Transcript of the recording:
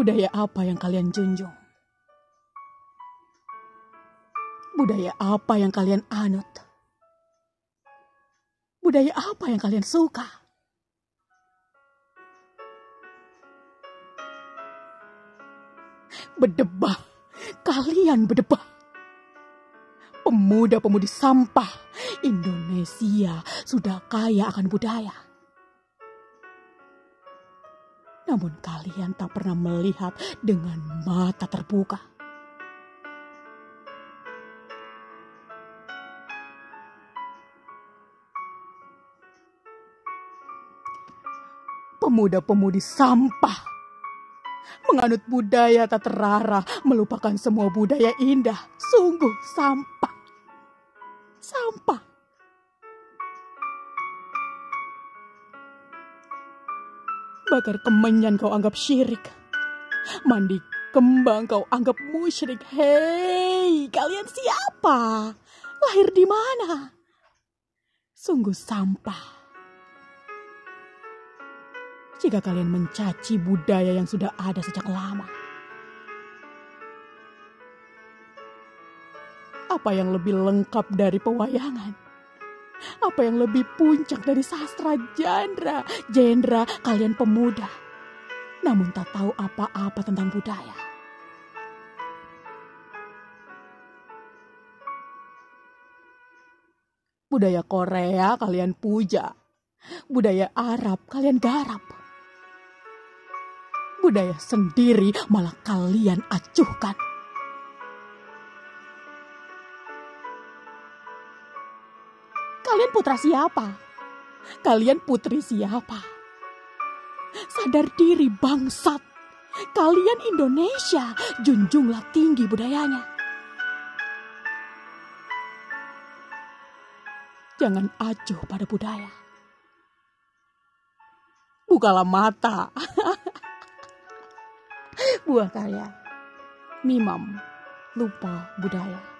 Budaya apa yang kalian junjung? Budaya apa yang kalian anut? Budaya apa yang kalian suka? Berdebah, kalian berdebah. Pemuda-pemudi sampah, Indonesia sudah kaya akan budaya. Namun kalian tak pernah melihat dengan mata terbuka. Pemuda-pemudi sampah menganut budaya tak terarah, melupakan semua budaya indah. Sungguh sampah. Sampah. Bakar kemenyan kau anggap syirik. Mandi kembang kau anggap musyrik. Hei, kalian siapa? Lahir di mana? Sungguh sampah. Jika kalian mencaci budaya yang sudah ada sejak lama. Apa yang lebih lengkap dari pewayangan? Apa yang lebih puncak dari sastra genre kalian pemuda, namun tak tahu apa-apa tentang budaya. Budaya Korea kalian puja, budaya Arab kalian garap, budaya sendiri malah kalian acuhkan. Kalian putra siapa? Kalian putri siapa? Sadar diri bangsat. Kalian Indonesia, junjunglah tinggi budayanya. Jangan acuh pada budaya. Bukalah mata. Buah karya Mimam, lupa budaya.